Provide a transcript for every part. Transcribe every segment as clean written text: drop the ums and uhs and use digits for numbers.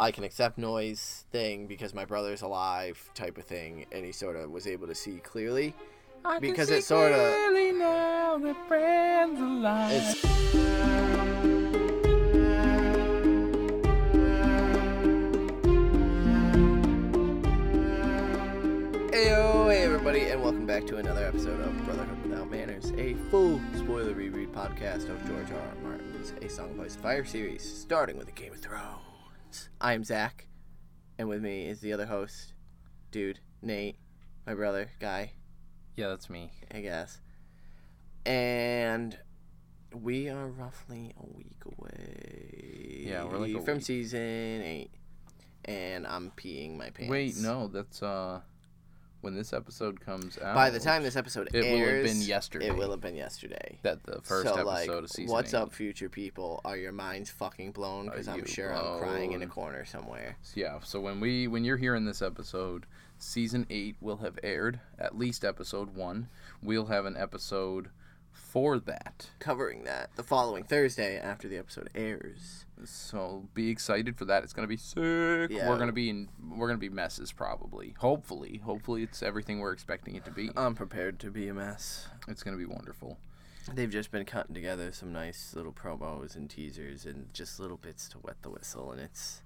I can accept noise thing because my brother's alive type of thing, and he sort of was able to see clearly. I because can see it sort of clearly now that Bran's alive. Heyo, hey everybody, and welcome back to another episode of Brotherhood Without Manners, a full spoiler reread podcast of George R. R. Martin's A Song Voice Fire series, starting with the Game of Thrones. I am Zach, and with me is the other host, dude, Nate, my brother, Guy. Yeah, that's me, I guess. And we are roughly a week away. Yeah, we're like a from week. Season 8, and I'm peeing my pants. Wait, no, that's when this episode comes out. By the time this episode airs, it will have been yesterday. That the first episode of season 8. What's up, future people? Are your minds fucking blown? Because I'm sure I'm crying in a corner somewhere. Yeah. So when you're hearing this episode, season 8 will have aired. At least episode 1. We'll have an episode for that, covering that the following Thursday after the episode airs. So be excited for that. It's gonna be sick. Yeah. We're gonna be messes probably. Hopefully it's everything we're expecting it to be. I'm prepared to be a mess. It's gonna be wonderful. They've just been cutting together some nice little promos and teasers and just little bits to wet the whistle, and it's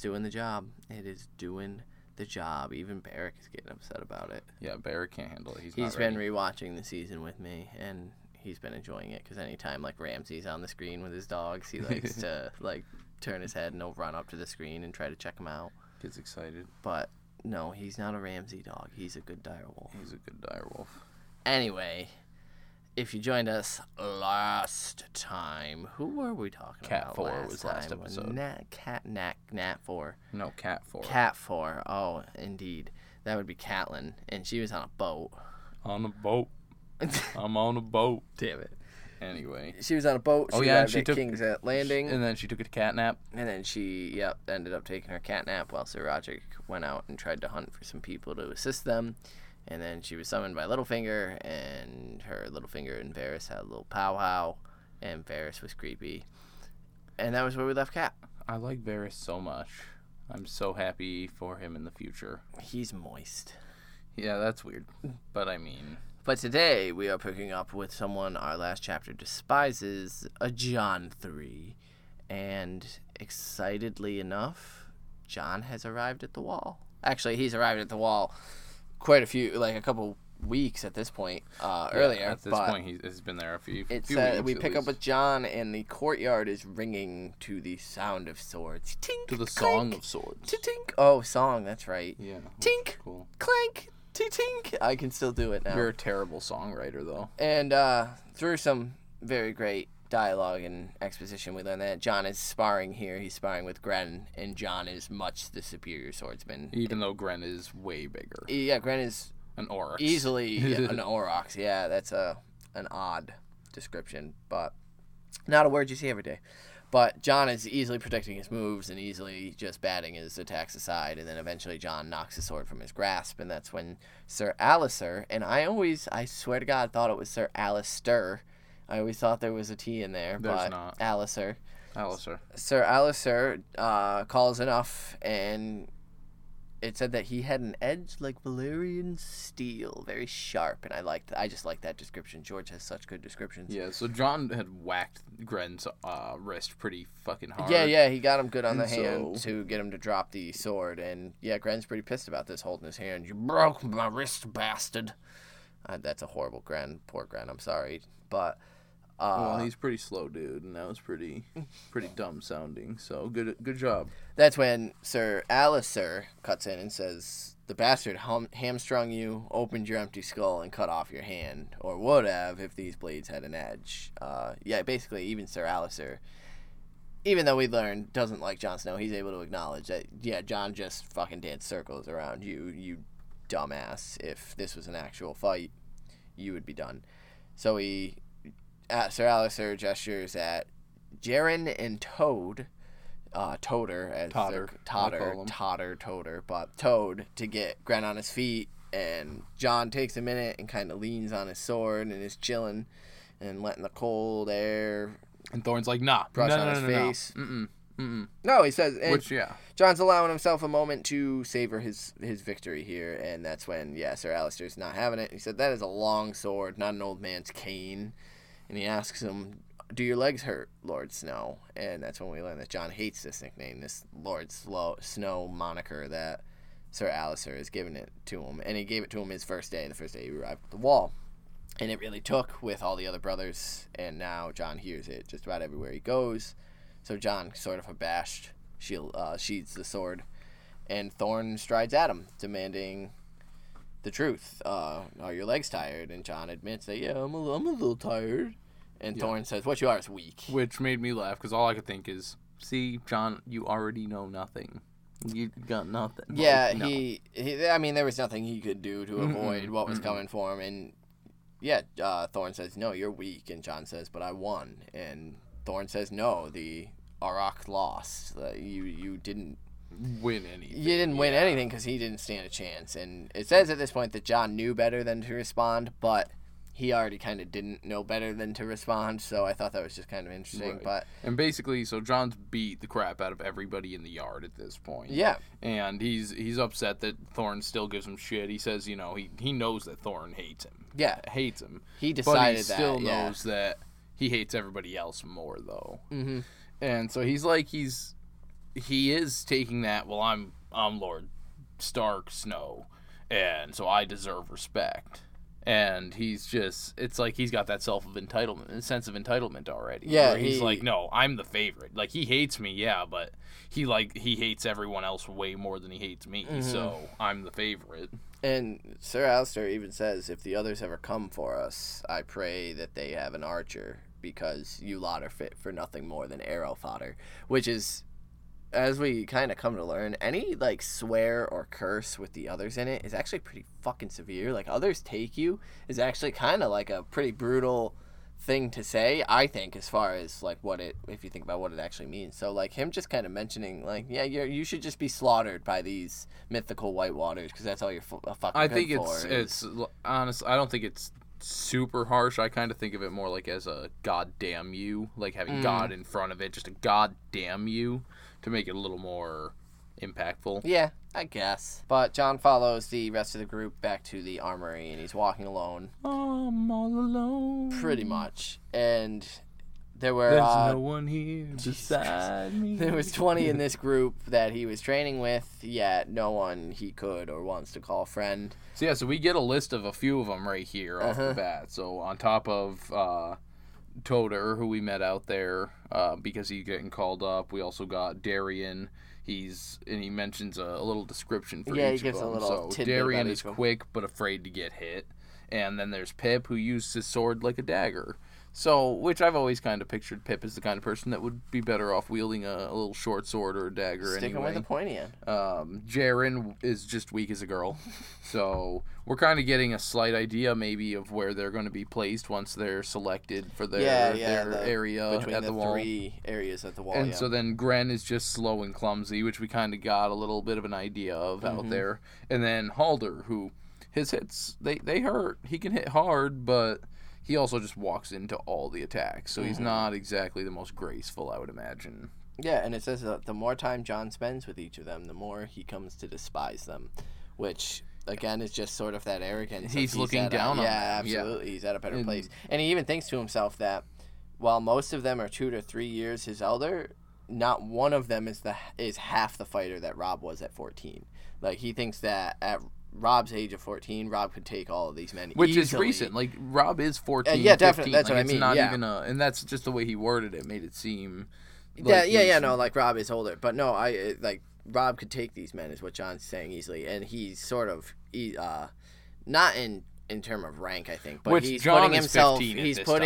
doing the job. It is doing the job. Even Barrick is getting upset about it. Yeah, Barrick can't handle it. He's been rewatching the season with me, and he's been enjoying it, because anytime, like, Ramsay's on the screen with his dogs, he likes to, like, turn his head and he'll run up to the screen and try to check him out. Gets excited. But, no, he's not a Ramsay dog. He's a good direwolf. Anyway, if you joined us last time, who were we talking about? Cat 4 was last episode. Cat 4. Cat 4. Oh, indeed. That would be Catelyn, and she was on a boat. I'm on a boat. Damn it. Anyway. She was on a boat. She took King's Landing. And then she took a cat nap. And then she, ended up taking her cat nap while Sir Roderick went out and tried to hunt for some people to assist them. And then she was summoned by Littlefinger, and Littlefinger and Varys had a little powwow, and Varys was creepy. And that was where we left Cat. I like Varys so much. I'm so happy for him in the future. He's moist. Yeah, that's weird. But today, we are picking up with someone our last chapter despises, a Jon 3. And, excitedly enough, Jon has arrived at the Wall. Actually, he's arrived at the Wall quite a few, like a couple weeks at this point, earlier. At this point, he's been there a few weeks. We pick up with Jon, and the courtyard is ringing to the sound of swords. Tink, to the clank, song of swords. Tink. Oh, song, that's right. Yeah. Tink, cool. Clank. Tink. I can still do it now. You're a terrible songwriter, though. And through some very great dialogue and exposition, we learn that Jon is sparring here. He's sparring with Gren, and Jon is much the superior swordsman. Even though Gren is way bigger. Yeah, Gren is an aurochs. Easily an aurochs. Yeah, that's an odd description, but not a word you see every day. But Jon is easily predicting his moves and easily just batting his attacks aside, and then eventually Jon knocks his sword from his grasp, and that's when Ser Alliser, and I swear to God, thought it was Ser Alistair. I always thought there was a T in there. There's not. Alliser. Ser Alliser calls enough, and it said that he had an edge like Valyrian steel, very sharp, and I just like that description. George has such good descriptions. Yeah, so Jon had whacked Gren's wrist pretty fucking hard. Yeah, he got him good on the hand to get him to drop the sword, and yeah, Gren's pretty pissed about this, holding his hand. You broke my wrist, bastard. That's a horrible Gren. Poor Gren, I'm sorry, but... well, he's pretty slow, dude, and that was pretty dumb sounding. So good job. That's when Ser Alliser cuts in and says, "The bastard hamstrung you, opened your empty skull, and cut off your hand, or would have if these blades had an edge." Basically, even Ser Alliser, even though we learned doesn't like Jon Snow, he's able to acknowledge that. Yeah, Jon just fucking danced circles around you dumbass. If this was an actual fight, you would be done. So he. Ser Alliser gestures at Jeren and Toad, Toad, to get Gren on his feet, and Jon takes a minute and kind of leans on his sword and is chilling and letting the cold air. And Thorne's like, nah, brush on his face. Mm-mm. No, he says. And which, yeah. Jon's allowing himself a moment to savor his victory here, and that's when, yeah, Ser Alistair's not having it. He said, that is a long sword, not an old man's cane. And he asks him, do your legs hurt, Lord Snow? And that's when we learn that Jon hates this nickname, this Lord Snow moniker that Ser Aliser has given it to him. And he gave it to him the first day he arrived at the Wall. And it really took with all the other brothers, and now Jon hears it just about everywhere he goes. So Jon, sort of abashed, sheathes the sword, and Thorn strides at him, demanding the truth. Are your legs tired? And Jon admits that, yeah, I'm a little tired. And yeah. Thorn says, what you are is weak. Which made me laugh, because all I could think is, see, Jon, you already know nothing. You got nothing. Yeah, like, no. There was nothing he could do to avoid what was coming for him. And, yeah, Thorn says, no, you're weak. And Jon says, but I won. And Thorn says, no, the Arak lost. You didn't win anything. You didn't win anything because he didn't stand a chance. And it says at this point that Jon knew better than to respond, but he already kind of didn't know better than to respond, so I thought that was just kind of interesting. Right. And basically, so Jon's beat the crap out of everybody in the yard at this point. Yeah. And he's upset that Thorn still gives him shit. He says, he knows that Thorn hates him. Yeah. Hates him. He decided that, knows that he hates everybody else more, though. Mm-hmm. And so he's like, he is taking that, well, I'm Lord Stark Snow, and so I deserve respect. And he's just, it's like he's got that sense of entitlement already. Yeah. Where he's like, no, I'm the favorite. Like, he hates me, yeah, but he hates everyone else way more than he hates me, so I'm the favorite. And Ser Alistair even says, if the others ever come for us, I pray that they have an archer, because you lot are fit for nothing more than arrow fodder, which is, as we kind of come to learn, any, like, swear or curse with the others in it is actually pretty fucking severe. Like, others take you is actually kind of, like, a pretty brutal thing to say, I think, as far as, like, if you think about what it actually means. So, like, him just kind of mentioning, like, yeah, you should just be slaughtered by these mythical white waters, because that's all you're fucking I think it's, for. Honestly, I don't think it's super harsh. I kind of think of it more, like, as a goddamn you, like, having God in front of it, just a goddamn you, to make it a little more impactful. Yeah, I guess. But Jon follows the rest of the group back to the armory, and he's walking alone. Oh, I'm all alone. Pretty much. And there's no one here beside me. There was 20 in this group that he was training with, yet no one he could or wants to call friend. So, yeah, we get a list of a few of them right here off the bat. So, on top of Toder, who we met out there because he's getting called up. We also got Dareon. He mentions a little description for each of them. So Dareon is quick but afraid to get hit. And then there's Pip, who used his sword like a dagger. So, which I've always kind of pictured Pip as the kind of person that would be better off wielding a little short sword or a dagger anyway. Sticking with the pointy end. Jeren is just weak as a girl. So, we're kind of getting a slight idea maybe of where they're going to be placed once they're selected for their area at the Wall. Between the three areas at the Wall, and so then Gren is just slow and clumsy, which we kind of got a little bit of an idea of out there. And then Halder, who his hits, they hurt. He can hit hard, but he also just walks into all the attacks, so he's not exactly the most graceful, I would imagine. Yeah, and it says that the more time Jon spends with each of them, the more he comes to despise them, which, again, is just sort of that arrogance. He's looking down on them. Yeah, absolutely. Yeah. He's at a better place. And he even thinks to himself that while most of them are 2 to 3 years his elder, not one of them is half the fighter that Robb was at 14. Like, he thinks that at Rob's age of 14, Robb could take all of these men easily. Is recent. Like, Robb is 14, yeah, definitely. 15. That's like, what I mean. It's not even and that's just the way he worded it. Made it seem. Like Robb is older, but no, Robb could take these men is what Jon's saying easily, and he's sort of not in term of rank, I think, but he's putting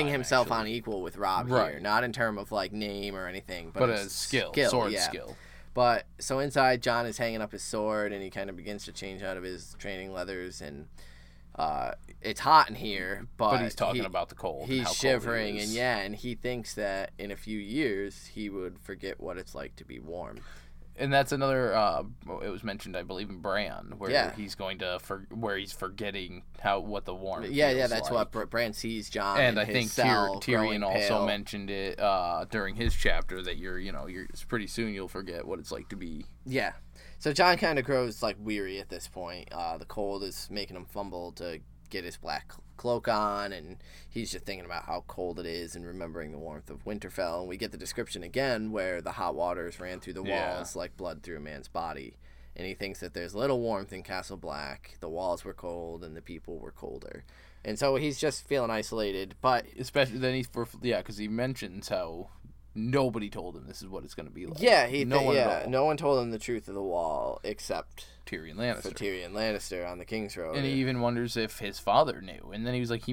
himself on equal with Robb here, not in term of like name or anything, but as skill. But, so inside, Jon is hanging up his sword, and he kind of begins to change out of his training leathers, and it's hot in here, but he's talking about the cold. He's shivering, cold and he thinks that in a few years, he would forget what it's like to be warm. And that's another. It was mentioned, I believe, in Bran, where he's going to where he's forgetting what the warmth. Yeah, that's like. What Bran sees Jon. And I think Tyrion also mentioned it during his chapter that you're pretty soon you'll forget what it's like to be. Yeah, so Jon kind of grows like weary at this point. The cold is making him fumble to get his black cloak on, and he's just thinking about how cold it is and remembering the warmth of Winterfell. And we get the description again where the hot waters ran through the walls like blood through a man's body. And he thinks that there's little warmth in Castle Black. The walls were cold and the people were colder. And so he's just feeling isolated. But especially then because he mentions how nobody told him this is what it's going to be like. Yeah, no one told him the truth of the wall except Tyrion Lannister. For Tyrion Lannister on the King's Road. And he even wonders if his father knew. And then he was like,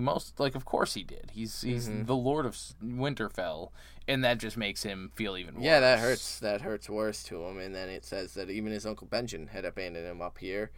of course he did. He's the Lord of Winterfell. And that just makes him feel even worse. Yeah, that hurts. That hurts worse to him. And then it says that even his Uncle Benjen had abandoned him up here.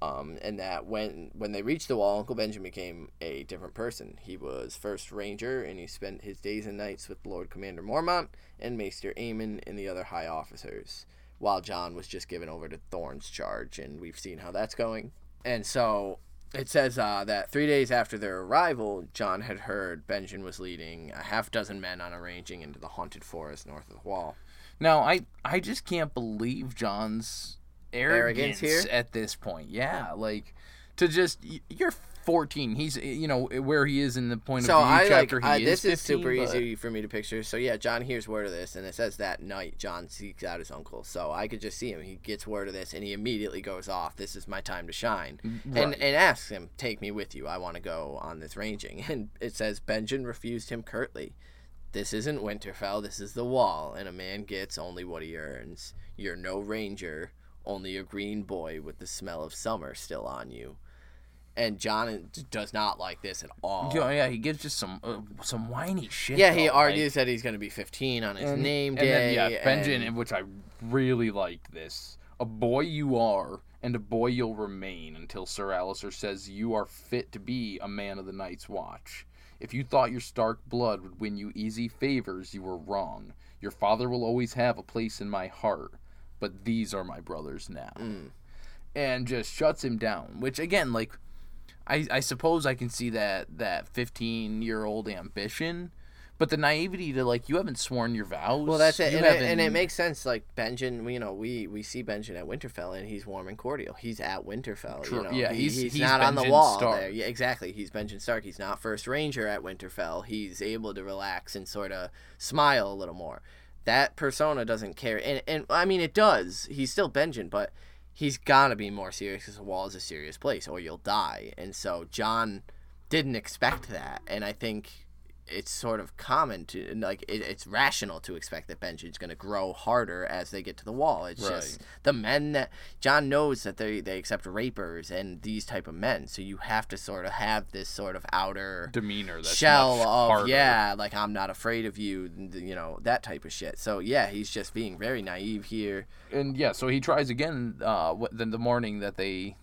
And that when they reached the wall, Uncle Benjen became a different person. He was First Ranger, and he spent his days and nights with Lord Commander Mormont and Maester Aemon and the other high officers, while Jon was just given over to Thorne's charge, and we've seen how that's going. And so it says that 3 days after their arrival, Jon had heard Benjen was leading a half-dozen men on a ranging into the Haunted Forest north of the wall. Now, I just can't believe Jon's arrogance here at this point. Yeah, like, to just... You're 14. He's, where he is in the point of view chapter, he is 15. So this is super easy for me to picture. So, yeah, Jon hears word of this, and it says that night Jon seeks out his uncle. So I could just see him. He gets word of this, and he immediately goes off. This is my time to shine. Right. And asks him, take me with you. I want to go on this ranging. And it says, Benjen refused him curtly. This isn't Winterfell. This is the wall, and a man gets only what he earns. You're no ranger, only a green boy with the smell of summer still on you. And Jon does not like this at all. Yeah, he gives just some whiny shit. Yeah, he argues that he's going to be 15 on his name day. And then, Benjen, which I really liked this. A boy you are, and a boy you'll remain until Ser Alliser says you are fit to be a man of the Night's Watch. If you thought your Stark blood would win you easy favors, you were wrong. Your father will always have a place in my heart, but these are my brothers now. Mm. And just shuts him down, which, again, like... I suppose I can see that 15-year-old ambition, but the naivety to, like, you haven't sworn your vows. Well, that's it. And it makes sense. Like, Benjen, we see Benjen at Winterfell, and he's warm and cordial. He's at Winterfell. True. Yeah, he's not Benjen on the wall Stark. There. Yeah, exactly. He's Benjen Stark. He's not First Ranger at Winterfell. He's able to relax and sort of smile a little more. That persona doesn't care. And I mean, it does. He's still Benjen, but... He's got to be more serious because the wall is a serious place or you'll die. And so Jon didn't expect that. And I think it's sort of common to, like, it's rational to expect that Benjen's going to grow harder as they get to the wall. It's right. Just the men that Jon knows that they accept rapers and these type of men. So you have to sort of have this sort of outer demeanor that's shell of, harder. Yeah, like, I'm not afraid of you, that type of shit. So, yeah, he's just being very naive here. And, yeah, so he tries again the morning that they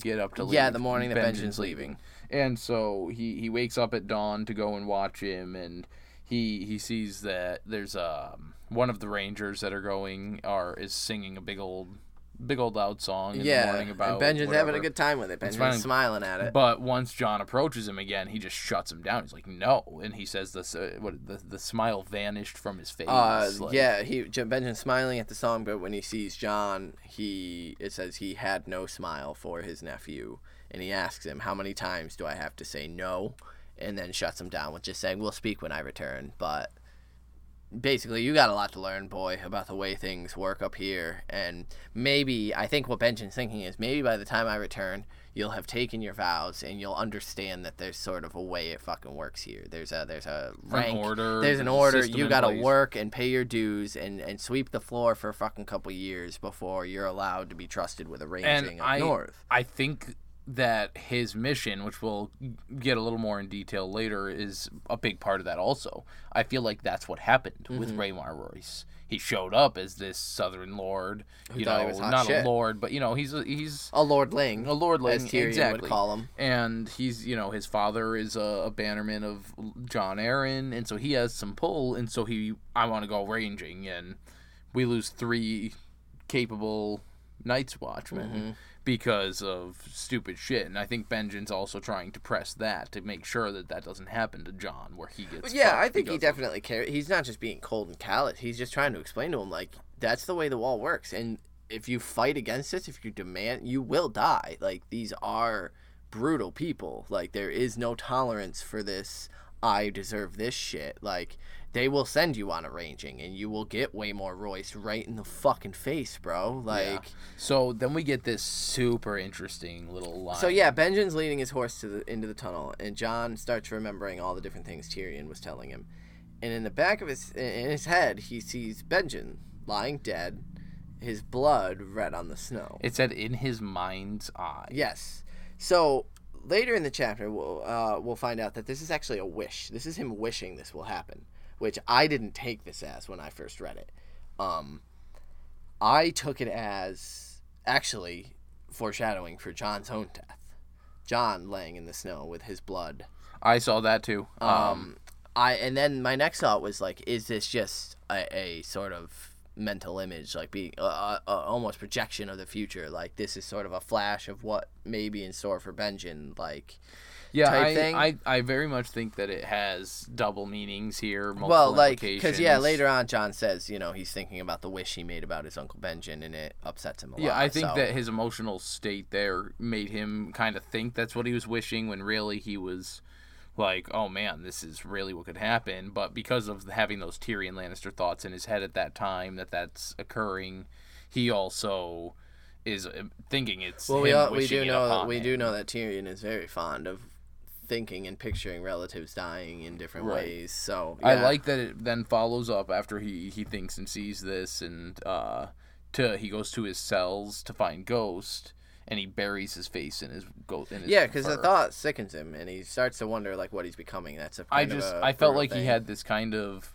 get up to leave. Yeah, the morning that Benjen's leaving. And so he wakes up at dawn to go and watch him, and he sees that there's one of the rangers that are going is singing a big old loud song in the morning about. Yeah, and Benjen's having a good time with it. Benjen's smiling at it. But once Jon approaches him again, he just shuts him down. He's like, no, and he says this. The smile vanished from his face. Benjen's smiling at the song, but when he sees Jon, it says he had no smile for his nephew. And he asks him, how many times do I have to say no? And then shuts him down with just saying, we'll speak when I return. But basically, you got a lot to learn, boy, about the way things work up here. And maybe, I think what Benjen's thinking is, maybe by the time I return, you'll have taken your vows and you'll understand that there's sort of a way it fucking works here. There's a rank. There's an order. You got to work and pay your dues and sweep the floor for a fucking couple years before you're allowed to be trusted with a ranging up north. I think... that his mission, which we'll get a little more in detail later, is a big part of that also. I feel like that's what happened with Waymar Royce. He showed up as this Southern lord, not a lord, but he's a lordling, as Tyrion would call him. And he's his father is a bannerman of John Arryn, and so he has some pull, and so I want to go ranging, and we lose three capable Night's Watchman because of stupid shit. And I think Benjen's also trying to press that to make sure that that doesn't happen to Jon, where he gets... Yeah, I think he definitely cares. He's not just being cold and callous. He's just trying to explain to him, like, that's the way the wall works. And if you fight against this, if you demand, you will die. Like, these are brutal people. Like, there is no tolerance for this, I deserve this shit. Like, they will send you on a ranging, and you will get Waymar Royce right in the fucking face, bro. Like, yeah. So then we get this super interesting little line. So yeah, Benjen's leading his horse to the into the tunnel, and Jon starts remembering all the different things Tyrion was telling him. And in the back of his in his head, he sees Benjen lying dead, his blood red on the snow. It said in his mind's eye. Yes. So later in the chapter, we'll find out that this is actually a wish. This is him wishing this will happen, which I didn't take this as when I first read it. I took it as actually foreshadowing for Jon's own death. Jon laying in the snow with his blood. I saw that too. And then my next thought was like, is this just a sort of mental image, like being almost projection of the future? Like, this is sort of a flash of what may be in store for Benjen, like... Yeah, I very much think that it has double meanings here, multiple implications. Because, yeah, later on, Jon says, you know, he's thinking about the wish he made about his Uncle Benjen, and it upsets him a lot. Yeah, I think that his emotional state there made him kind of think that's what he was wishing, when really he was like, oh, man, this is really what could happen. But because of having those Tyrion Lannister thoughts in his head at that time that that's occurring, he also is thinking it's we do know that Tyrion is very fond of thinking and picturing relatives dying in different ways. So yeah. I like that it then follows up after he thinks and sees this, and he goes to his cells to find Ghost, and he buries his face in his goat. Yeah, because the thought sickens him, and he starts to wonder like what he's becoming. I felt like he had this kind of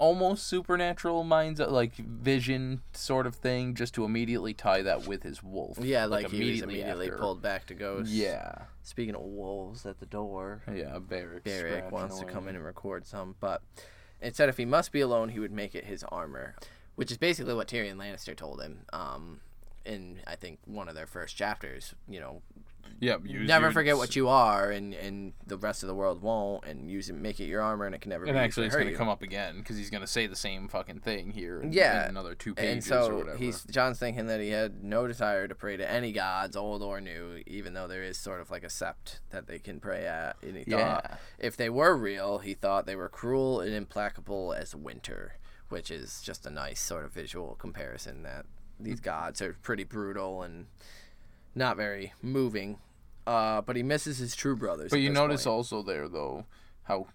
almost supernatural minds, like vision sort of thing, just to immediately tie that with his wolf. Yeah, like he was immediately pulled back to Ghost. Yeah. Speaking of wolves at the door. Yeah, Barrick wants to come in and record some, but it said if he must be alone, he would make it his armor, which is basically what Tyrion Lannister told him in, I think, one of their first chapters, you know. Yeah, never forget what you are, and the rest of the world won't, and use it, make it your armor, and it can never be used to hurt you. And actually it's going to come up again, because he's going to say the same fucking thing here in another 2 pages and so or whatever. Jon's thinking that he had no desire to pray to any gods, old or new, even though there is sort of like a sept that they can pray at. And he thought, if they were real, he thought they were cruel and implacable as winter, which is just a nice sort of visual comparison that these gods are pretty brutal and not very moving. But he misses his true brothers. But you notice also there, though, how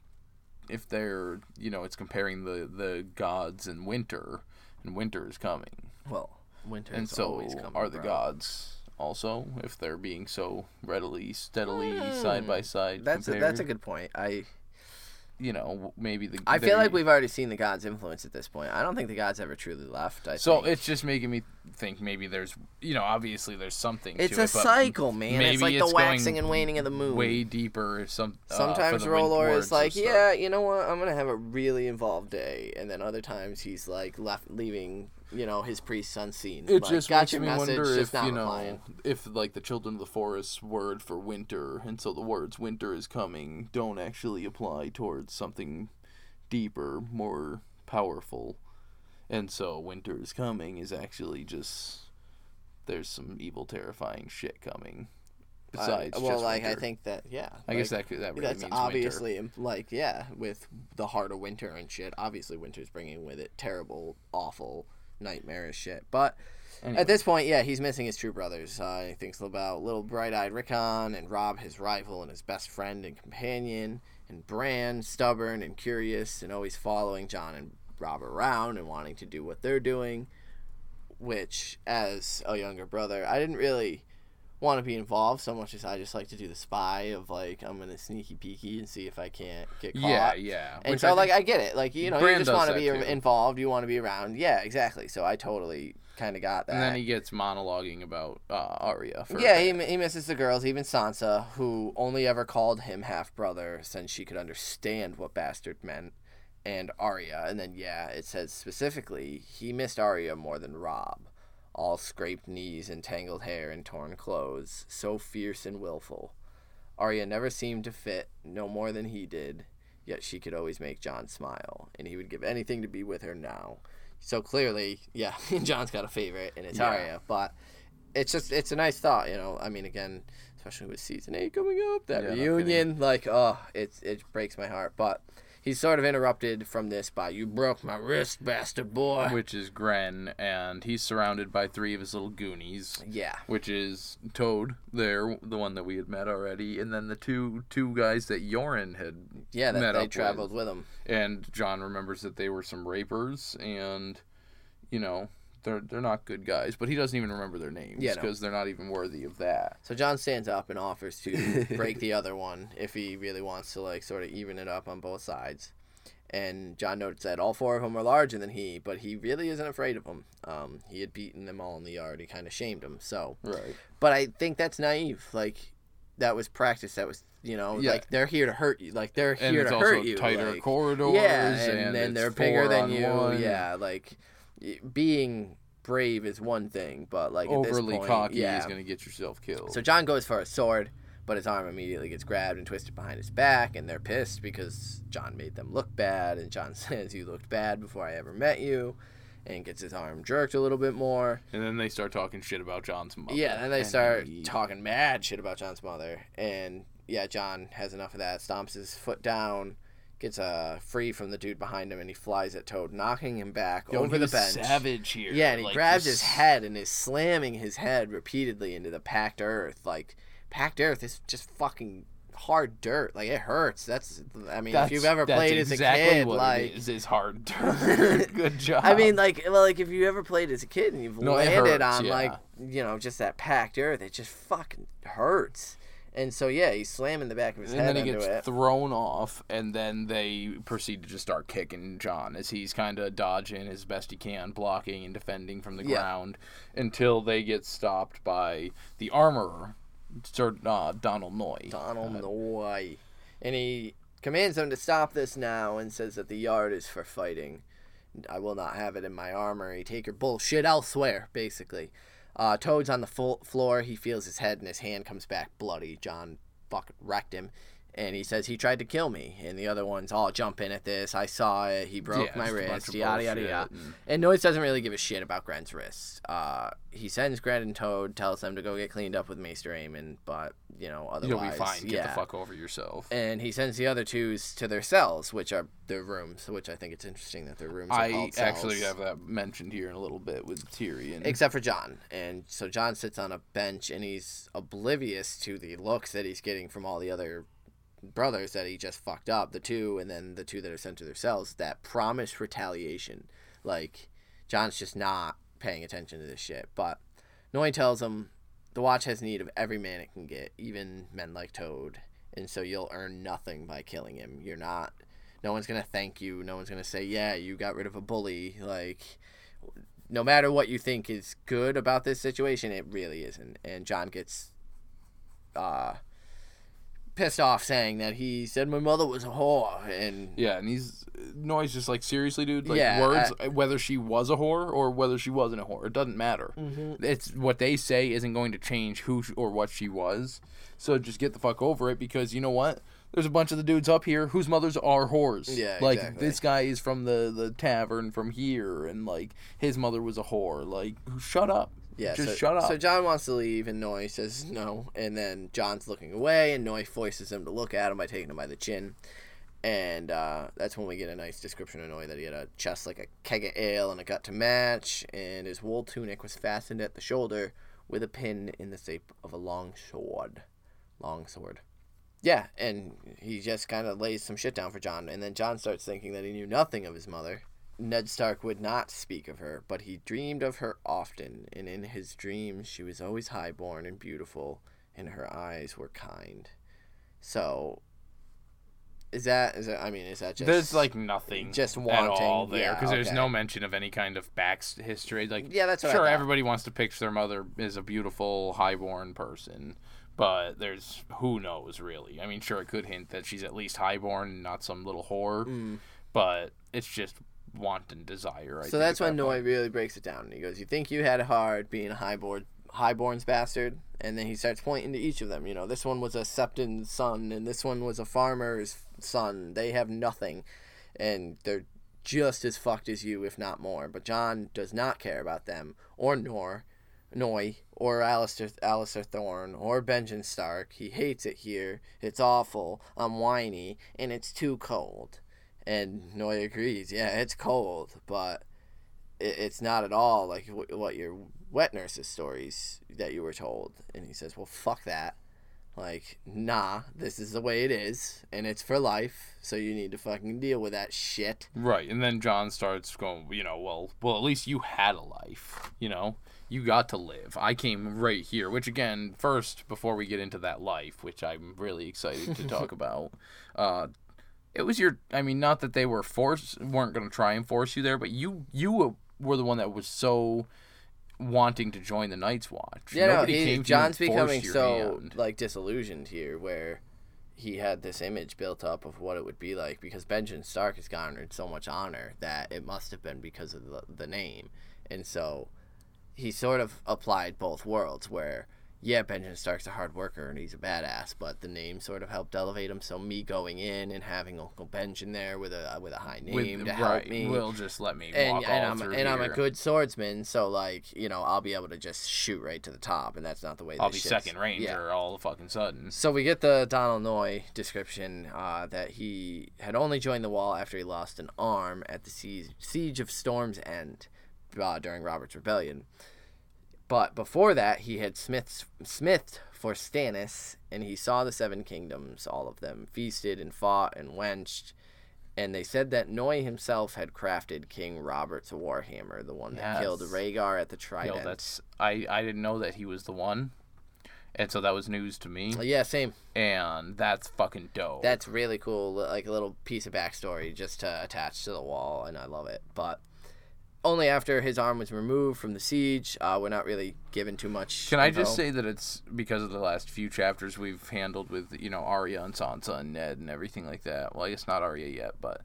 if they're, you know, it's comparing the gods and winter is coming. Well, winter is always coming. And so are the gods also, if they're being so readily, steadily, side by side. That's a good point. I feel like we've already seen the gods' influence at this point. I don't think the gods ever truly left. So it's just making me think maybe there's, you know, obviously there's something. It's a cycle, man. It's like the waxing and waning of the moon. Way deeper. Sometimes Rollor is like, yeah, you know what? I'm gonna have a really involved day, and then other times he's like leaving. You know, his priests unseen. It just makes me wonder if, you know, if like the Children of the Forest's word for winter, and so the words winter is coming don't actually apply towards something deeper, more powerful. And so winter is coming is actually just there's some evil, terrifying shit coming. Besides, I think that, yeah. I guess that really means winter. That's obviously, like, yeah, with the heart of winter and shit, obviously winter's bringing with it terrible, awful, nightmarish shit. But anyway, at this point, yeah, he's missing his true brothers. He thinks about little bright-eyed Rickon and Robb, his rival and his best friend and companion, and Bran, stubborn and curious and always following Jon and Robb around and wanting to do what they're doing, which, as a younger brother, I didn't really want to be involved so much as I just like to do the spy of, like, I'm going to sneaky peeky and see if I can't get caught. Yeah, yeah. And so, like, I get it. Like, you know, you just want to be involved. You want to be around. Yeah, exactly. So I totally kind of got that. And then he gets monologuing about Arya. Yeah, he misses the girls, even Sansa, who only ever called him half-brother since she could understand what bastard meant, and Arya. And then, yeah, it says specifically he missed Arya more than Robb. all scraped knees and tangled hair and torn clothes, so fierce and willful. Arya never seemed to fit, no more than he did, yet she could always make Jon smile, and he would give anything to be with her now. So clearly, yeah, Jon's got a favorite, and it's Arya, but it's just, it's a nice thought, you know. I mean, again, especially with season 8 coming up, that reunion, like, oh, it breaks my heart, but... He's sort of interrupted from this by, "You broke my wrist, bastard boy." Which is Gren, and he's surrounded by three of his little goonies. Yeah. Which is Toad there, the one that we had met already, and then the two guys that Jeren had met up with. Yeah, they traveled with him. And Jon remembers that they were some rapers, and, you know... They're not good guys, but he doesn't even remember their names because they're not even worthy of that. So Jon stands up and offers to break the other one if he really wants to, like, sort of even it up on both sides. And Jon notes that all four of them are larger than he, but he really isn't afraid of them. He had beaten them all in the yard. He kind of shamed them. So, right. But I think that's naive. Like, that was practice. That was, you know, like, they're here to hurt you. Like, they're here to hurt you. And it's also tighter corridors. Yeah, and then they're bigger than you. One. Yeah, like... Being brave is one thing, but, like, overly at this point... Overly cocky is going to get yourself killed. So Jon goes for a sword, but his arm immediately gets grabbed and twisted behind his back, and they're pissed because Jon made them look bad, and Jon says, "You looked bad before I ever met you," and gets his arm jerked a little bit more. And then they start talking shit about Jon's mother. Yeah, and they start talking mad shit about Jon's mother. And, yeah, Jon has enough of that, stomps his foot down, gets free from the dude behind him, and he flies at Toad, knocking him back over the bench. Savage here. Yeah, and he grabs his head and is slamming his head repeatedly into the packed earth. Like, packed earth is just fucking hard dirt. Like, it hurts. That's if you've ever played as a kid, like, it is hard dirt. Good job. I mean, like if you ever played as a kid and you've landed on like, you know, just that packed earth, it just fucking hurts. And so, yeah, he's slamming the back of his head into it. And then he gets thrown off, and then they proceed to just start kicking Jon as he's kind of dodging as best he can, blocking and defending from the ground, until they get stopped by the armorer, Sir Donald Noy. Donald Noy. And he commands them to stop this now and says that the yard is for fighting. "I will not have it in my armory. Take your bullshit elsewhere," basically. Toad's on the floor. He feels his head, and his hand comes back bloody. Jon fucking wrecked him, and he says, "He tried to kill me." And the other one's all jumping at this. "I saw it. He broke my wrist." Yada yada yada. And Noyes doesn't really give a shit about Gren's wrist. He sends Gren and Toad, tells them to go get cleaned up with Maester Aemon, but you know, otherwise you'll be fine. Get the fuck over yourself. And he sends the other twos to their cells, which are their rooms. Which I think it's interesting that their rooms are called cells. I actually have that mentioned here in a little bit with Tyrion, except for Jon. And so Jon sits on a bench, and he's oblivious to the looks that he's getting from all the other brothers that he just fucked up, the two, and then the two that are sent to their cells that promise retaliation. Like, Jon's just not paying attention to this shit. But Noy tells him the Watch has need of every man it can get, even men like Toad, and so you'll earn nothing by killing him. No one's gonna thank you. No one's gonna say, "Yeah, you got rid of a bully." Like, no matter what you think is good about this situation, it really isn't. And Jon gets pissed off, saying that he said my mother was a whore, and he's Noy's just like, seriously, dude, like, words, whether she was a whore or whether she wasn't a whore, it doesn't matter. Mm-hmm. It's what they say isn't going to change who or what she was, so just get the fuck over it, because you know what, there's a bunch of the dudes up here whose mothers are whores. Yeah, like, exactly. This guy is from the tavern from here, and like, his mother was a whore. Like, shut up. Yeah, just shut up. So Jon wants to leave, and Noy says no. And then Jon's looking away, and Noy forces him to look at him by taking him by the chin. And that's when we get a nice description of Noy, that he had a chest like a keg of ale and a gut to match, and his wool tunic was fastened at the shoulder with a pin in the shape of a long sword. Yeah, and he just kind of lays some shit down for Jon. And then Jon starts thinking that he knew nothing of his mother. Ned Stark would not speak of her, but he dreamed of her often, and in his dreams she was always highborn and beautiful, and her eyes were kind. So, is that just... There's, like, nothing just wanting at all there, because there's no mention of any kind of back history. Like, yeah, that's what I thought. Sure, everybody wants to picture their mother as a beautiful, highborn person, but there's... Who knows, really? I mean, sure, it could hint that she's at least highborn and not some little whore, but it's just... want and desire. So that's when Noy really breaks it down. He goes, you think you had it hard being a highborn's bastard? And then he starts pointing to each of them. You know, this one was a Septon's son, and this one was a farmer's son. They have nothing, and they're just as fucked as you, if not more. But Jon does not care about them, or Noy, or Alistair Thorne, or Benjen Stark. He hates it here. It's awful. I'm whiny, and it's too cold. And Noy agrees. Yeah, it's cold, but it's not at all like what your wet nurses stories that you were told. And he says, well, fuck that. Like, nah, this is the way it is, and it's for life, so you need to fucking deal with that shit. Right, and then Jon starts going, you know, well, at least you had a life, you know? You got to live. I came right here, which, again, first, before we get into that life, which I'm really excited to talk about, it was your, I mean, not that they were weren't going to try and force you there, but you were the one that was so wanting to join the Night's Watch. Yeah, nobody came to Jon's becoming so hand. Like disillusioned here, where he had this image built up of what it would be like, because Benjen Stark has garnered so much honor that it must have been because of the name. And so he sort of applied both worlds, where yeah, Benjen Stark's a hard worker and he's a badass, but the name sort of helped elevate him. So me going in and having Uncle Benjen there with a high name to help me, will just let me walk all through here. And I'm a good swordsman, so like, you know, I'll be able to just shoot right to the top, and that's not the way. I'll be second ranger all of a fucking sudden. So we get the Donald Noy description that he had only joined the Wall after he lost an arm at the siege of Storm's End during Robert's Rebellion. But before that, he had smithed for Stannis, and he saw the Seven Kingdoms, all of them, feasted and fought and wenched. And they said that Noy himself had crafted King Robert's warhammer, the one that killed Rhaegar at the Trident. Yo, I didn't know that he was the one, and so that was news to me. Yeah, same. And that's fucking dope. That's really cool, like a little piece of backstory just to attach to the Wall, and I love it. But only after his arm was removed from the siege. We're not really given too much. Can I just say that it's because of the last few chapters we've handled with, you know, Arya and Sansa and Ned and everything like that. Well, I guess not Arya yet, but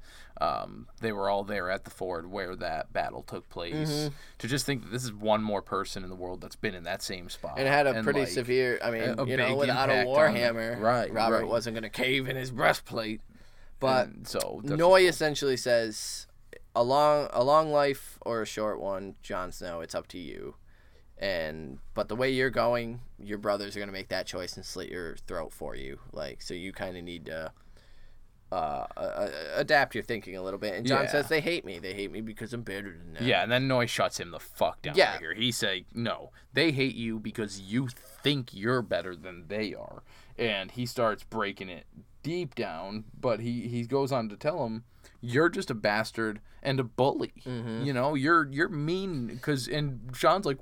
they were all there at the ford where that battle took place. Mm-hmm. To just think that this is one more person in the world that's been in that same spot. And it had a pretty severe, I mean, you know, without a warhammer, Robert wasn't going to cave in his breastplate. But so Noy essentially says, A long life or a short one, Jon Snow, it's up to you. But the way you're going, your brothers are going to make that choice and slit your throat for you. Like, so you kind of need to adapt your thinking a little bit. And Jon says, they hate me. They hate me because I'm better than them. Yeah, and then Noy shuts him the fuck down right here. He's like, no, they hate you because you think you're better than they are. And he starts breaking it deep down, but he goes on to tell him, you're just a bastard and a bully. Mm-hmm. You know, you're mean. 'Cause, and Jon's like,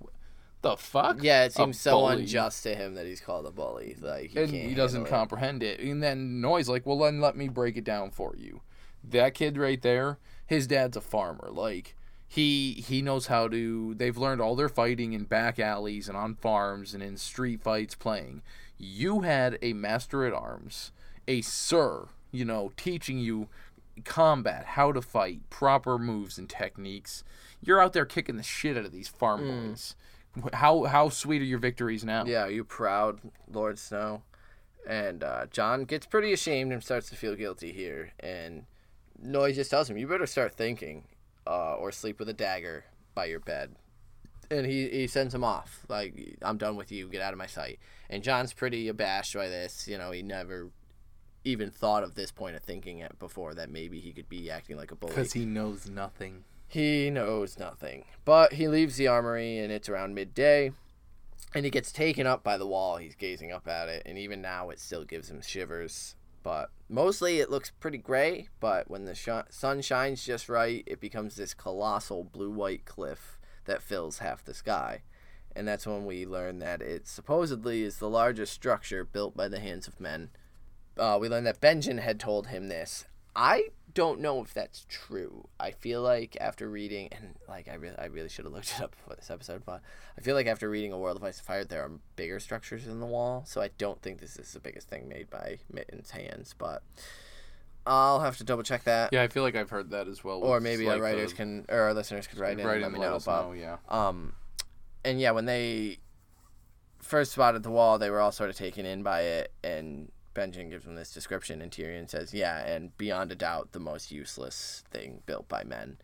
the fuck? Yeah, it seems so unjust to him that he's called a bully. Like, he doesn't comprehend it. And then Noy's like, well, then let me break it down for you. That kid right there, his dad's a farmer. Like, he knows how to. They've learned all their fighting in back alleys and on farms and in street fights playing. You had a master at arms, a sir, you know, teaching you combat, how to fight, proper moves and techniques. You're out there kicking the shit out of these farm boys. How sweet are your victories now? Yeah, are you proud, Lord Snow? And Jon gets pretty ashamed and starts to feel guilty here. And Noy just tells him, you better start thinking, or sleep with a dagger by your bed. And he sends him off. Like, I'm done with you. Get out of my sight. And Jon's pretty abashed by this. You know, he never even thought of this point of thinking it before, that maybe he could be acting like a bully. Because he knows nothing. But he leaves the armory, and it's around midday, and he gets taken up by the Wall. He's gazing up at it, and even now it still gives him shivers. But mostly it looks pretty gray, but when the sun shines just right, it becomes this colossal blue-white cliff that fills half the sky. And that's when we learn that it supposedly is the largest structure built by the hands of men. We learned that Benjen had told him this. I don't know if that's true. I feel like after reading, and like I really should have looked it up for this episode, but I feel like after reading A World of Ice and Fire, there are bigger structures than the Wall, so I don't think this is the biggest thing made by Mitten's hands. But I'll have to double check that. Yeah, I feel like I've heard that as well. Or maybe like our listeners could write in and let me know about. Yeah. And yeah, when they first spotted the wall, they were all sort of taken in by it, and Benjen gives them this description, and Tyrion says, yeah, and beyond a doubt, the most useless thing built by men.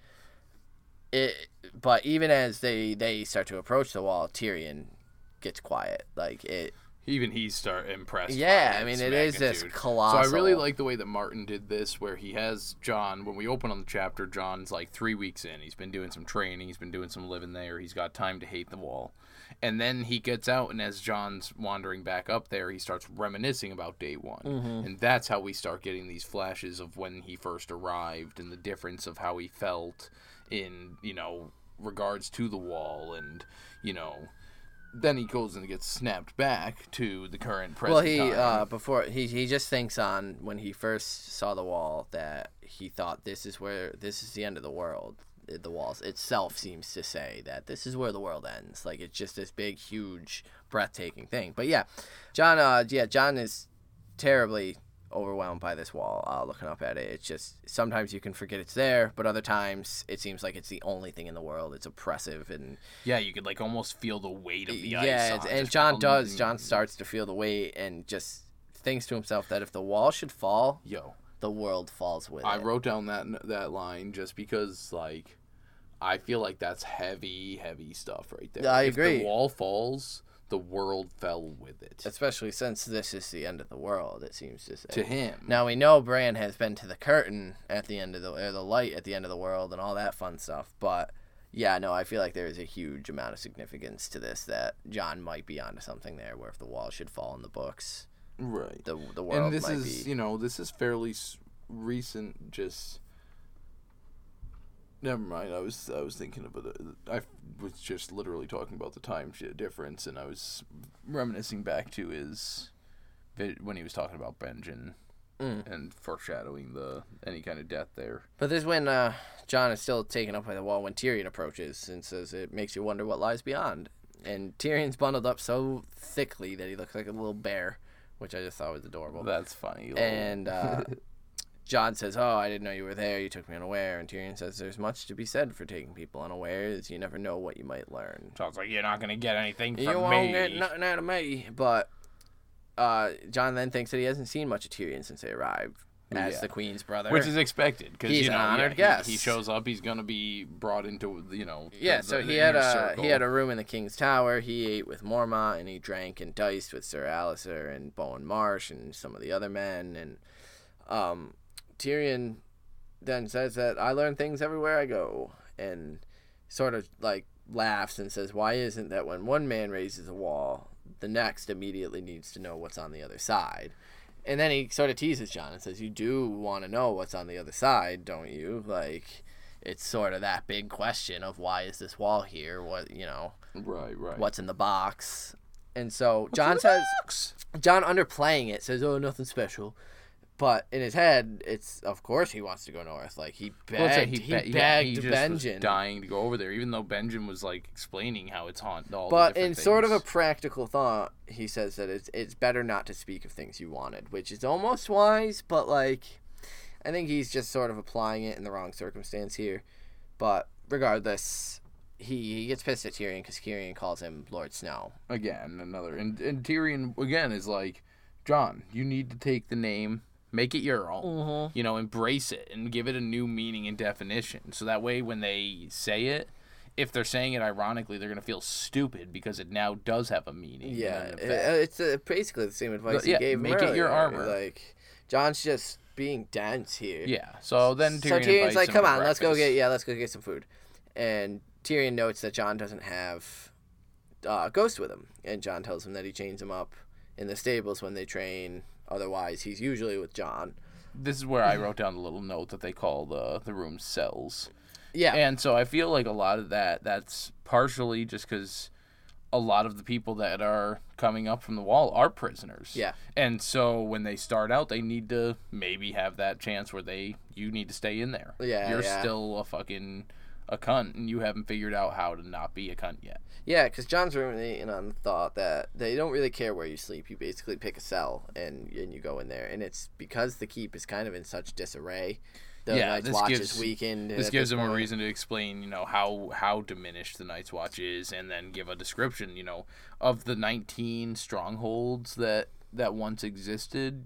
But even as they start to approach the wall, Tyrion gets quiet. Like, it... Even he's impressed. Yeah, I mean, it magnitude. Is this colossal. So I really like the way that Martin did this, where he has Jon. When we open on the chapter, Jon's like 3 weeks in. He's been doing some training. He's been doing some living there. He's got time to hate the wall. And then he gets out, and as Jon's wandering back up there, he starts reminiscing about day one. Mm-hmm. And that's how we start getting these flashes of when he first arrived and the difference of how he felt in, you know, regards to the wall and, you know... Then he goes and gets snapped back to the current present time. Well, he just thinks on when he first saw the wall that he thought this is the end of the world. The wall itself seems to say that this is where the world ends. Like, it's just this big, huge, breathtaking thing. But yeah, Jon is terribly overwhelmed by this wall. Looking up at it, it's just sometimes you can forget it's there, but other times it seems like it's the only thing in the world. It's oppressive, and yeah, you could like almost feel the weight of the ice. Yeah, and Jon starts to feel the weight and just thinks to himself that if the wall should fall, the world falls with it. I wrote down that line just because, like, I feel like that's heavy stuff right there. I agree. If the wall falls, the world fell with it. Especially since this is the end of the world, it seems to say. To him. Now, we know Bran has been to the curtain at the end of the light at the end of the world and all that fun stuff, but yeah, no, I feel like there is a huge amount of significance to this, that Jon might be onto something there, where if the wall should fall in the books, right, the world might be... And this is fairly recent, just... Never mind. I was thinking of it. I was just literally talking about the time difference, and I was reminiscing back to his when he was talking about Benjen and foreshadowing any kind of death there. But this is when Jon is still taken up by the wall when Tyrion approaches and says, "It makes you wonder what lies beyond." And Tyrion's bundled up so thickly that he looks like a little bear, which I just thought was adorable. That's funny. And. Jon says, "Oh, I didn't know you were there. You took me unaware." And Tyrion says, "There's much to be said for taking people unawares. You never know what you might learn." So it's like, you're not going to get anything from me. You won't get nothing out of me. But Jon then thinks that he hasn't seen much of Tyrion since they arrived as the Queen's brother. Which is expected. Because he's an honored guest. He shows up. He's going to be brought into, he had a room in the King's Tower. He ate with Mormont, and he drank and diced with Ser Alliser and Bowen Marsh and some of the other men. And Tyrion then says that I learn things everywhere I go, and sort of like laughs and says, why isn't that when one man raises a wall, the next immediately needs to know what's on the other side? And then he sort of teases Jon and says, you do want to know what's on the other side, don't you? Like, it's sort of that big question of why is this wall here? What, you know, right. What's in the box? And so Jon underplaying it says, oh, nothing special. But in his head, it's of course he wants to go north. Like, he begged Benjen, dying to go over there, even though Benjen was like explaining how it's haunted all. But in sort of a practical thought, he says that it's better not to speak of things you wanted, which is almost wise. But like, I think he's just sort of applying it in the wrong circumstance here. But regardless, he gets pissed at Tyrion because Tyrion calls him Lord Snow again. And Tyrion again is like, Jon, you need to take the name. Make it your own, you know, embrace it and give it a new meaning and definition. So that way when they say it, if they're saying it ironically, they're going to feel stupid because it now does have a meaning. Yeah, it's basically the same advice he gave make earlier. It your armor. Like, Jon's just being dense here. Yeah, so then Tyrion's like, come on, let's go get some food. And Tyrion notes that Jon doesn't have Ghost with him. And Jon tells him that he chains him up in the stables when they train. Otherwise, he's usually with Jon. This is where I wrote down the little note that they call the room cells. Yeah. And so I feel like a lot of that's partially just because a lot of the people that are coming up from the wall are prisoners. Yeah. And so when they start out, they need to maybe have that chance where you need to stay in there. Yeah, you're still a fucking a cunt, and you haven't figured out how to not be a cunt yet. Yeah, because Jon's ruminating on the thought that they don't really care where you sleep. You basically pick a cell, and you go in there. And it's because the keep is kind of in such disarray. The Night's Watch is weakened. This gives them a reason to explain, you know, how diminished the Night's Watch is, and then give a description, you know, of the 19 strongholds that once existed.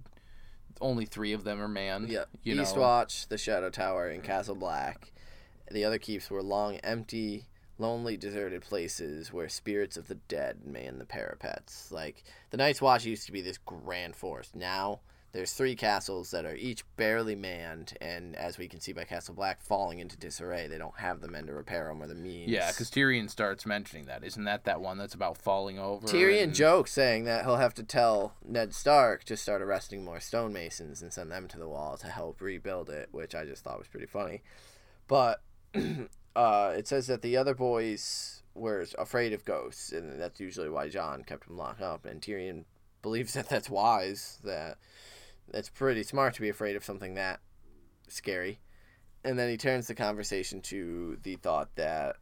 Only 3 of them are manned. Yeah, Eastwatch, the Shadow Tower, and Castle Black. The other keeps were long, empty, lonely, deserted places where spirits of the dead man the parapets. Like, the Night's Watch used to be this grand force. Now, there's 3 castles that are each barely manned, and as we can see by Castle Black, falling into disarray. They don't have the men to repair them or the means. Yeah, because Tyrion starts mentioning that. Isn't that one that's about falling over? Tyrion jokes, saying that he'll have to tell Ned Stark to start arresting more stonemasons and send them to the wall to help rebuild it, which I just thought was pretty funny. But... it says that the other boys were afraid of ghosts, and that's usually why Jon kept him locked up, and Tyrion believes that that's wise, that it's pretty smart to be afraid of something that scary. And then he turns the conversation to the thought that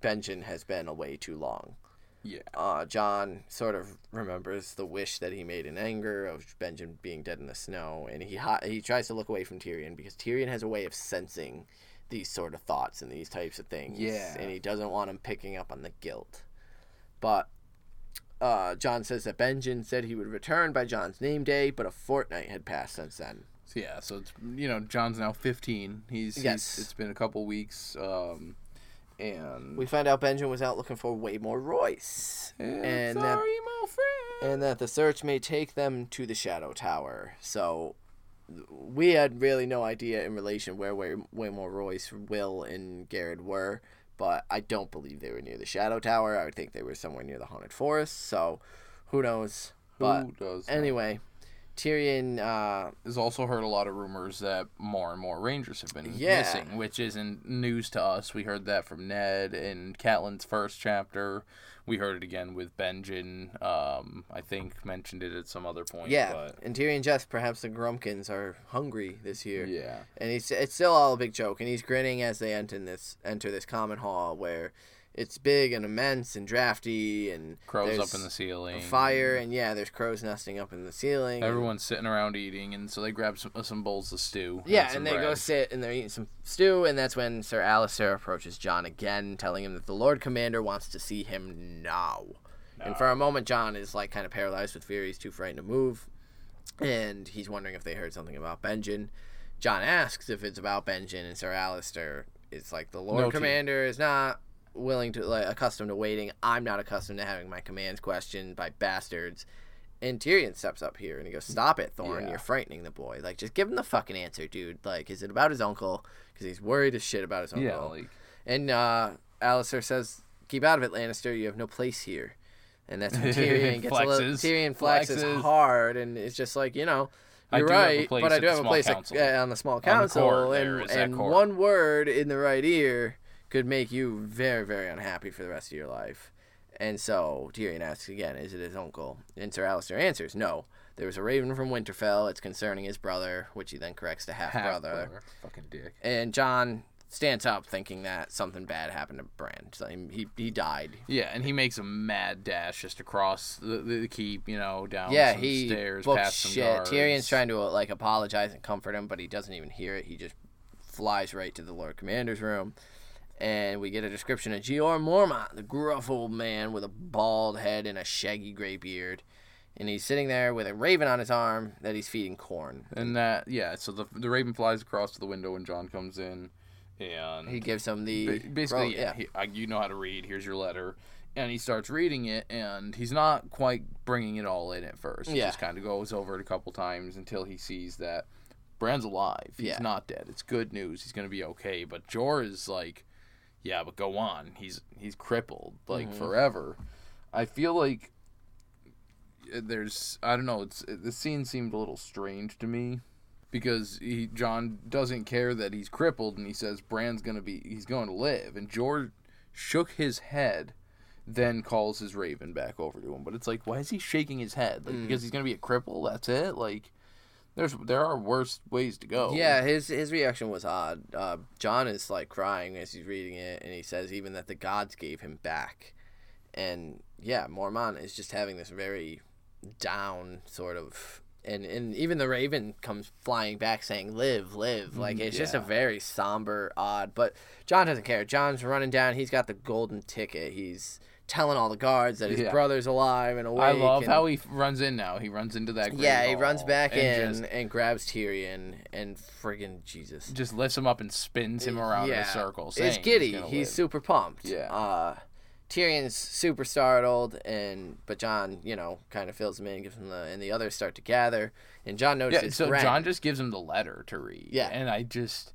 Benjen has been away too long. Yeah. Jon sort of remembers the wish that he made in anger of Benjen being dead in the snow, and he tries to look away from Tyrion, because Tyrion has a way of sensing these sort of thoughts and these types of things. Yeah. And he doesn't want him picking up on the guilt. But Jon says that Benjen said he would return by Jon's name day, but a fortnight had passed since then. Yeah, so it's, you know, Jon's now 15. He's it's been a couple weeks, and we find out Benjen was out looking for Waymar Royce. And sorry, my friend. And that the search may take them to the Shadow Tower. So we had really no idea in relation where Waymar Royce, Will, and Garrett were, but I don't believe they were near the Shadow Tower. I would think they were somewhere near the Haunted Forest, so who knows? Anyway, Tyrion... has also heard a lot of rumors that more and more Rangers have been missing, which isn't news to us. We heard that from Ned in Catelyn's first chapter. We heard it again with Benjen, I think mentioned it at some other point. Yeah, but... and Tyrion Jess, perhaps the Grumpkins are hungry this year. Yeah. And it's still all a big joke, and he's grinning as they enter this common hall where it's big and immense and drafty, and crows up in the ceiling. Fire, and yeah, there's crows nesting up in the ceiling. Everyone's sitting around eating, and so they grab some bowls of stew. Yeah, and they go sit, and they're eating some stew, and that's when Ser Alliser approaches Jon again, telling him that the Lord Commander wants to see him now. And for a moment, Jon is like kind of paralyzed with fear. He's too frightened to move, and he's wondering if they heard something about Benjen. Jon asks if it's about Benjen, and Ser Alliser is like, the Lord Commander is not... willing to, like, accustomed to waiting. I'm not accustomed to having my commands questioned by bastards. And Tyrion steps up here and he goes, stop it, Thorne. Yeah. You're frightening the boy. Like, just give him the fucking answer, dude. Like, is it about his uncle? Because he's worried as shit about his uncle. Yeah, like... And Alistair says, keep out of it, Lannister. You have no place here. And that's when Tyrion gets flexes hard, and it's just like, you know, you're right, but I do have a place on the small council, and one word in the right ear could make you very, very unhappy for the rest of your life. And so Tyrion asks again, is it his uncle? And Ser Alliser answers, no. There was a raven from Winterfell. It's concerning his brother, which he then corrects to half-brother. Fucking dick. And Jon stands up thinking that something bad happened to Bran. So he died. Yeah, and he makes a mad dash just across the keep, you know, down some stairs, past some guards. Tyrion's trying to, like, apologize and comfort him, but he doesn't even hear it. He just flies right to the Lord Commander's room. And we get a description of G.R. Mormont, the gruff old man with a bald head and a shaggy gray beard. And he's sitting there with a raven on his arm that he's feeding corn. And so the raven flies across to the window when Jon comes in. And he gives him the... Basically, you know how to read. Here's your letter. And he starts reading it, and he's not quite bringing it all in at first. He just kind of goes over it a couple times until he sees that Bran's alive. He's not dead. It's good news. He's going to be okay. But Jor is like... yeah, but go on. He's crippled, like, forever. I feel like there's... I don't know. The scene seemed a little strange to me because Jon doesn't care that he's crippled, and he says Bran's going to be... he's going to live. And Jor shook his head, then calls his raven back over to him. But it's like, why is he shaking his head? Like, because he's going to be a cripple? That's it? Like... there are worse ways to go. Yeah, his reaction was odd. Jon is like crying as he's reading it, and he says even that the gods gave him back. And yeah, Mormont is just having this very down sort of, and even the Raven comes flying back saying live, live. Like it's just a very somber, odd. But Jon doesn't care. Jon's running down. He's got the golden ticket. He's telling all the guards that his brother's alive and awake. I love how he runs in now. He runs into that. Yeah, he runs back in and grabs Tyrion and friggin' Jesus. Just lifts him up and spins him around in a circle. It's giddy. He's super pumped. Yeah. Tyrion's super startled, but Jon, kind of fills him in, gives him and the others start to gather, and Jon notices. Yeah, so Jon just gives him the letter to read. Yeah, and I just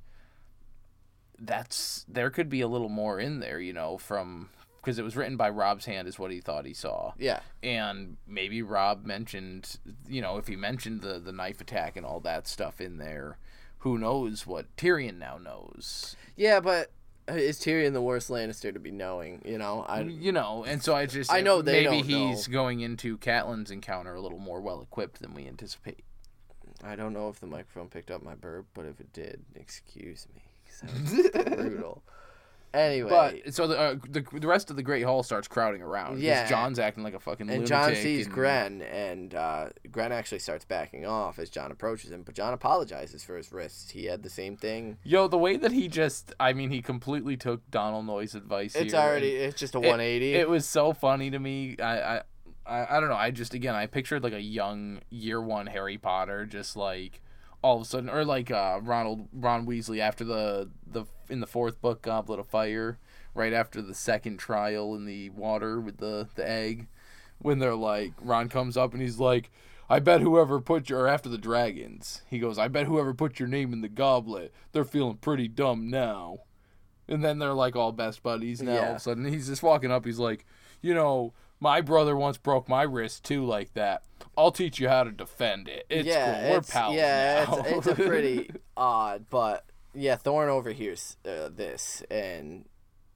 there could be a little more in there, because it was written by Robb's hand, is what he thought he saw. Yeah, and maybe Robb mentioned, if he mentioned the knife attack and all that stuff in there, who knows what Tyrion now knows? Yeah, but. Is Tyrion the worst Lannister to be knowing? And so I just I know they maybe don't he's know. Going into Catelyn's encounter a little more well equipped than we anticipate. I don't know if the microphone picked up my burp, but if it did, excuse me, 'cause that was brutal. Anyway, but so the rest of the Great Hall starts crowding around. Yeah, Jon's acting like a fucking lunatic. And Jon sees Gren, and Gren actually starts backing off as Jon approaches him. But Jon apologizes for his wrists. He had the same thing. Yo, the way that he he completely took Donald Noy's advice. It's just a 180. It was so funny to me. I don't know. I just I pictured like a young year one Harry Potter, just like. All of a sudden, or like Ron Weasley after the in the fourth book, Goblet of Fire, right after the second trial in the water with the egg, when they're like, Ron comes up and he's like, after the dragons, he goes, I bet whoever put your name in the goblet, they're feeling pretty dumb now. And then they're like all best buddies now. Yeah. All of a sudden, he's just walking up, he's like, my brother once broke my wrist too like that. I'll teach you how to defend it. It's cool. We're pals now. It's a pretty odd, but Thorne overhears this and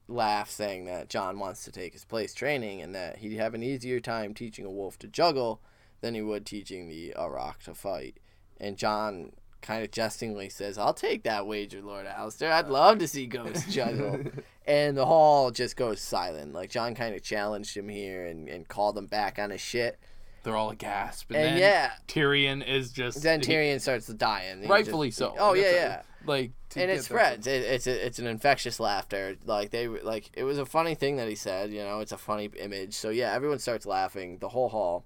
laughs, saying that Jon wants to take his place training and that he'd have an easier time teaching a wolf to juggle than he would teaching a rock to fight. And Jon kind of jestingly says, I'll take that wager, Lord Alistair. I'd love to see ghosts juggle. And the hall just goes silent. Like, Jon kind of challenged him here and called him back on his shit. They're all aghast. And then Tyrion is just... Then Tyrion starts dying. Rightfully so. Oh, yeah. And it spreads. It's an infectious laughter. It was a funny thing that he said. It's a funny image. So, everyone starts laughing. The whole hall.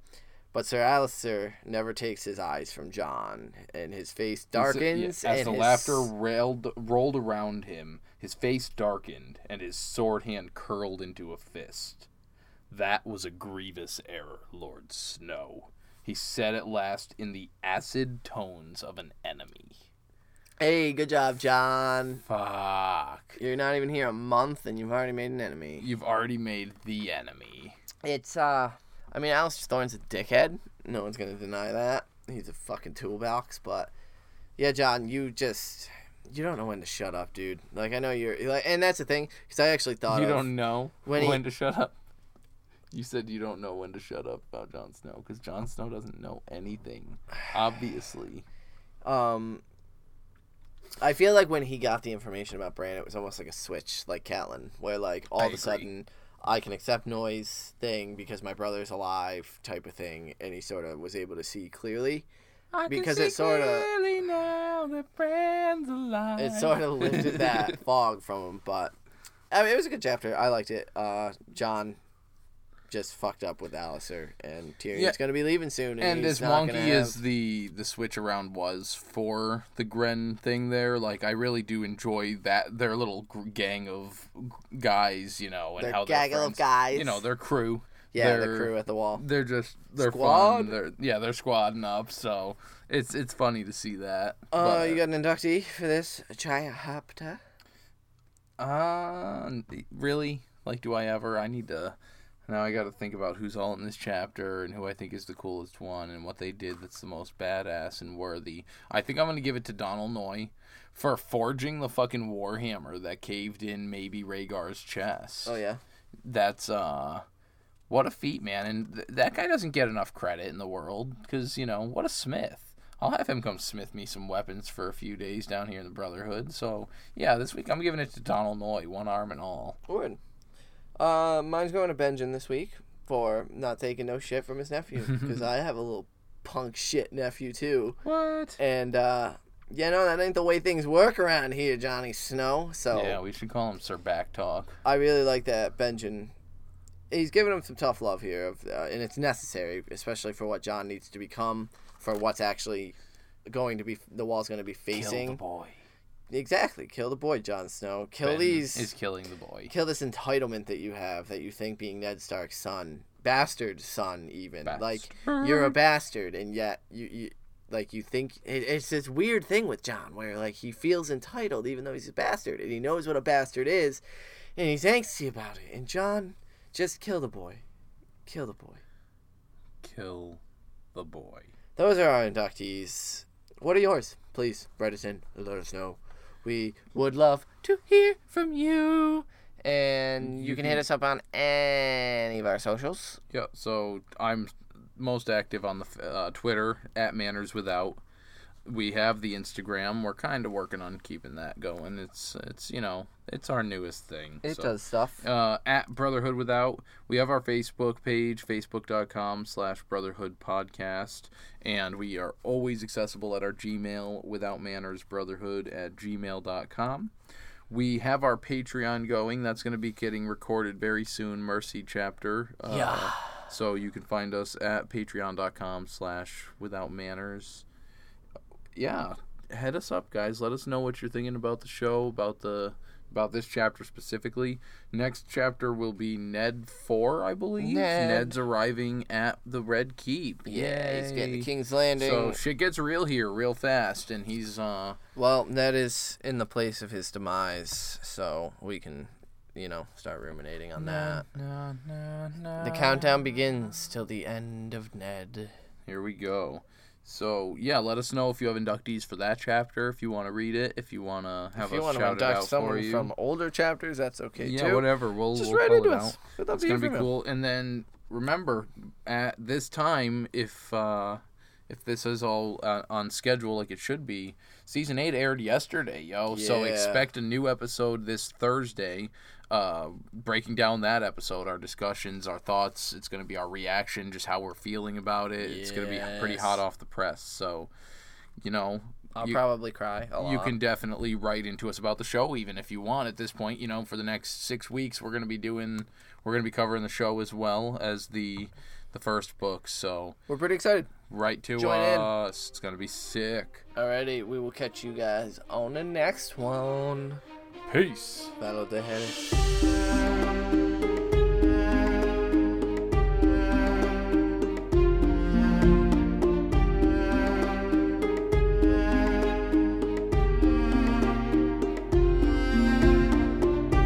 But Ser Alliser never takes his eyes from Jon, and his face darkens. As the laughter rolled around him, his face darkened, and his sword hand curled into a fist. That was a grievous error, Lord Snow. He said at last in the acid tones of an enemy. Hey, good job, Jon. Fuck. You're not even here a month, and you've already made an enemy. You've already made the enemy. It's, Alistair Thorne's a dickhead. No one's going to deny that. He's a fucking toolbox, but... Yeah, Jon, you don't know when to shut up, dude. I know you're... and that's the thing, because I actually thought you don't know when to shut up? You said you don't know when to shut up about Jon Snow, because Jon Snow doesn't know anything, obviously. I feel like when he got the information about Bran, it was almost like a switch, like Catelyn, where, all of a sudden... I can accept Noy's thing because my brother's alive type of thing, and he sort of was able to see clearly. Clearly now that Bran's alive. It sort of lifted that fog from him, but it was a good chapter. I liked it. Jon just fucked up with Alistair, and Tyrion's going to be leaving soon. And as wonky as the switch around was for the Gren thing there, I really do enjoy that their little gang of guys, and how their gaggle of guys, their crew. Yeah, the crew at the wall. They're just they're squad. Fun. They're squadding up. So it's funny to see that. But you got an inductee for this chapter? Really? Do I ever? I need to. Now I got to think about who's all in this chapter and who I think is the coolest one and what they did that's the most badass and worthy. I think I'm going to give it to Donald Noy for forging the fucking warhammer that caved in maybe Rhaegar's chest. Oh, yeah? That's, what a feat, man. And that guy doesn't get enough credit in the world because, what a smith. I'll have him come smith me some weapons for a few days down here in the Brotherhood. So, yeah, this week I'm giving it to Donald Noy, one arm and all. Good. Mine's going to Benjen this week for not taking no shit from his nephew, because I have a little punk shit nephew, too. What? And, yeah, no, that ain't the way things work around here, Johnny Snow. So yeah, we should call him Sir Backtalk. I really like that Benjen. He's giving him some tough love here, and it's necessary, especially for what Jon needs to become, for what's actually going to be, the wall's going to be facing. Kill the boy. Exactly. Kill the boy, Jon Snow. Kill Ben these... is killing the boy. Kill this entitlement that you have, that you think being Ned Stark's son. Bastard son, even. Bastard. Like, you're a bastard, and yet you like, you think... It's this weird thing with Jon where, like, he feels entitled even though he's a bastard. And he knows what a bastard is. And he's angsty about it. And Jon, just kill the boy. Kill the boy. Kill the boy. Those are our inductees. What are yours? Please write us in. Let us know. We would love to hear from you. And you can hit us up on any of our socials. Yeah, so I'm... most active on the Twitter at Manners Without. We have the Instagram. We're kind of working on keeping that going. It's you know, it's our newest thing. It does stuff. At Brotherhood Without. We have our Facebook page, facebook.com/brotherhoodpodcast, and we are always accessible at our Gmail, withoutmannersbrotherhood@gmail.com. We have our Patreon going. That's going to be getting recorded very soon. Mercy chapter. Yeah. So you can find us at patreon.com/withoutmanners. Yeah, head us up, guys. Let us know what you're thinking about the show, about this chapter specifically. Next chapter will be Ned 4, I believe. Ned's arriving at the Red Keep. Yay. Yeah, he's getting to King's Landing. So shit gets real here real fast, and he's... Well, Ned is in the place of his demise, so we can... you know, start ruminating on that. No. The countdown begins till the end of Ned. Here we go. So, yeah, let us know if you have inductees for that chapter, if you want to read it, if you want to have us shout it out for you. If you want to induct someone from older chapters, that's okay, too. Yeah, whatever. We'll write into us. It's going to be cool. And then, remember, at this time, if this is all on schedule like it should be, Season 8 aired yesterday, yo. Yeah. So expect a new episode this Thursday, breaking down that episode, our discussions, our thoughts. It's going to be our reaction, just how we're feeling about it. Yes. It's going to be pretty hot off the press. So, you know... I'll probably cry a lot. You can definitely write into us about the show, even if you want. At this point, you know, for the next 6 weeks, we're going to be covering the show as well as the first book. So we're pretty excited. Right to Join us. In. It's going to be sick. Alrighty, we will catch you guys on the next one. Peace. Battle of the Head.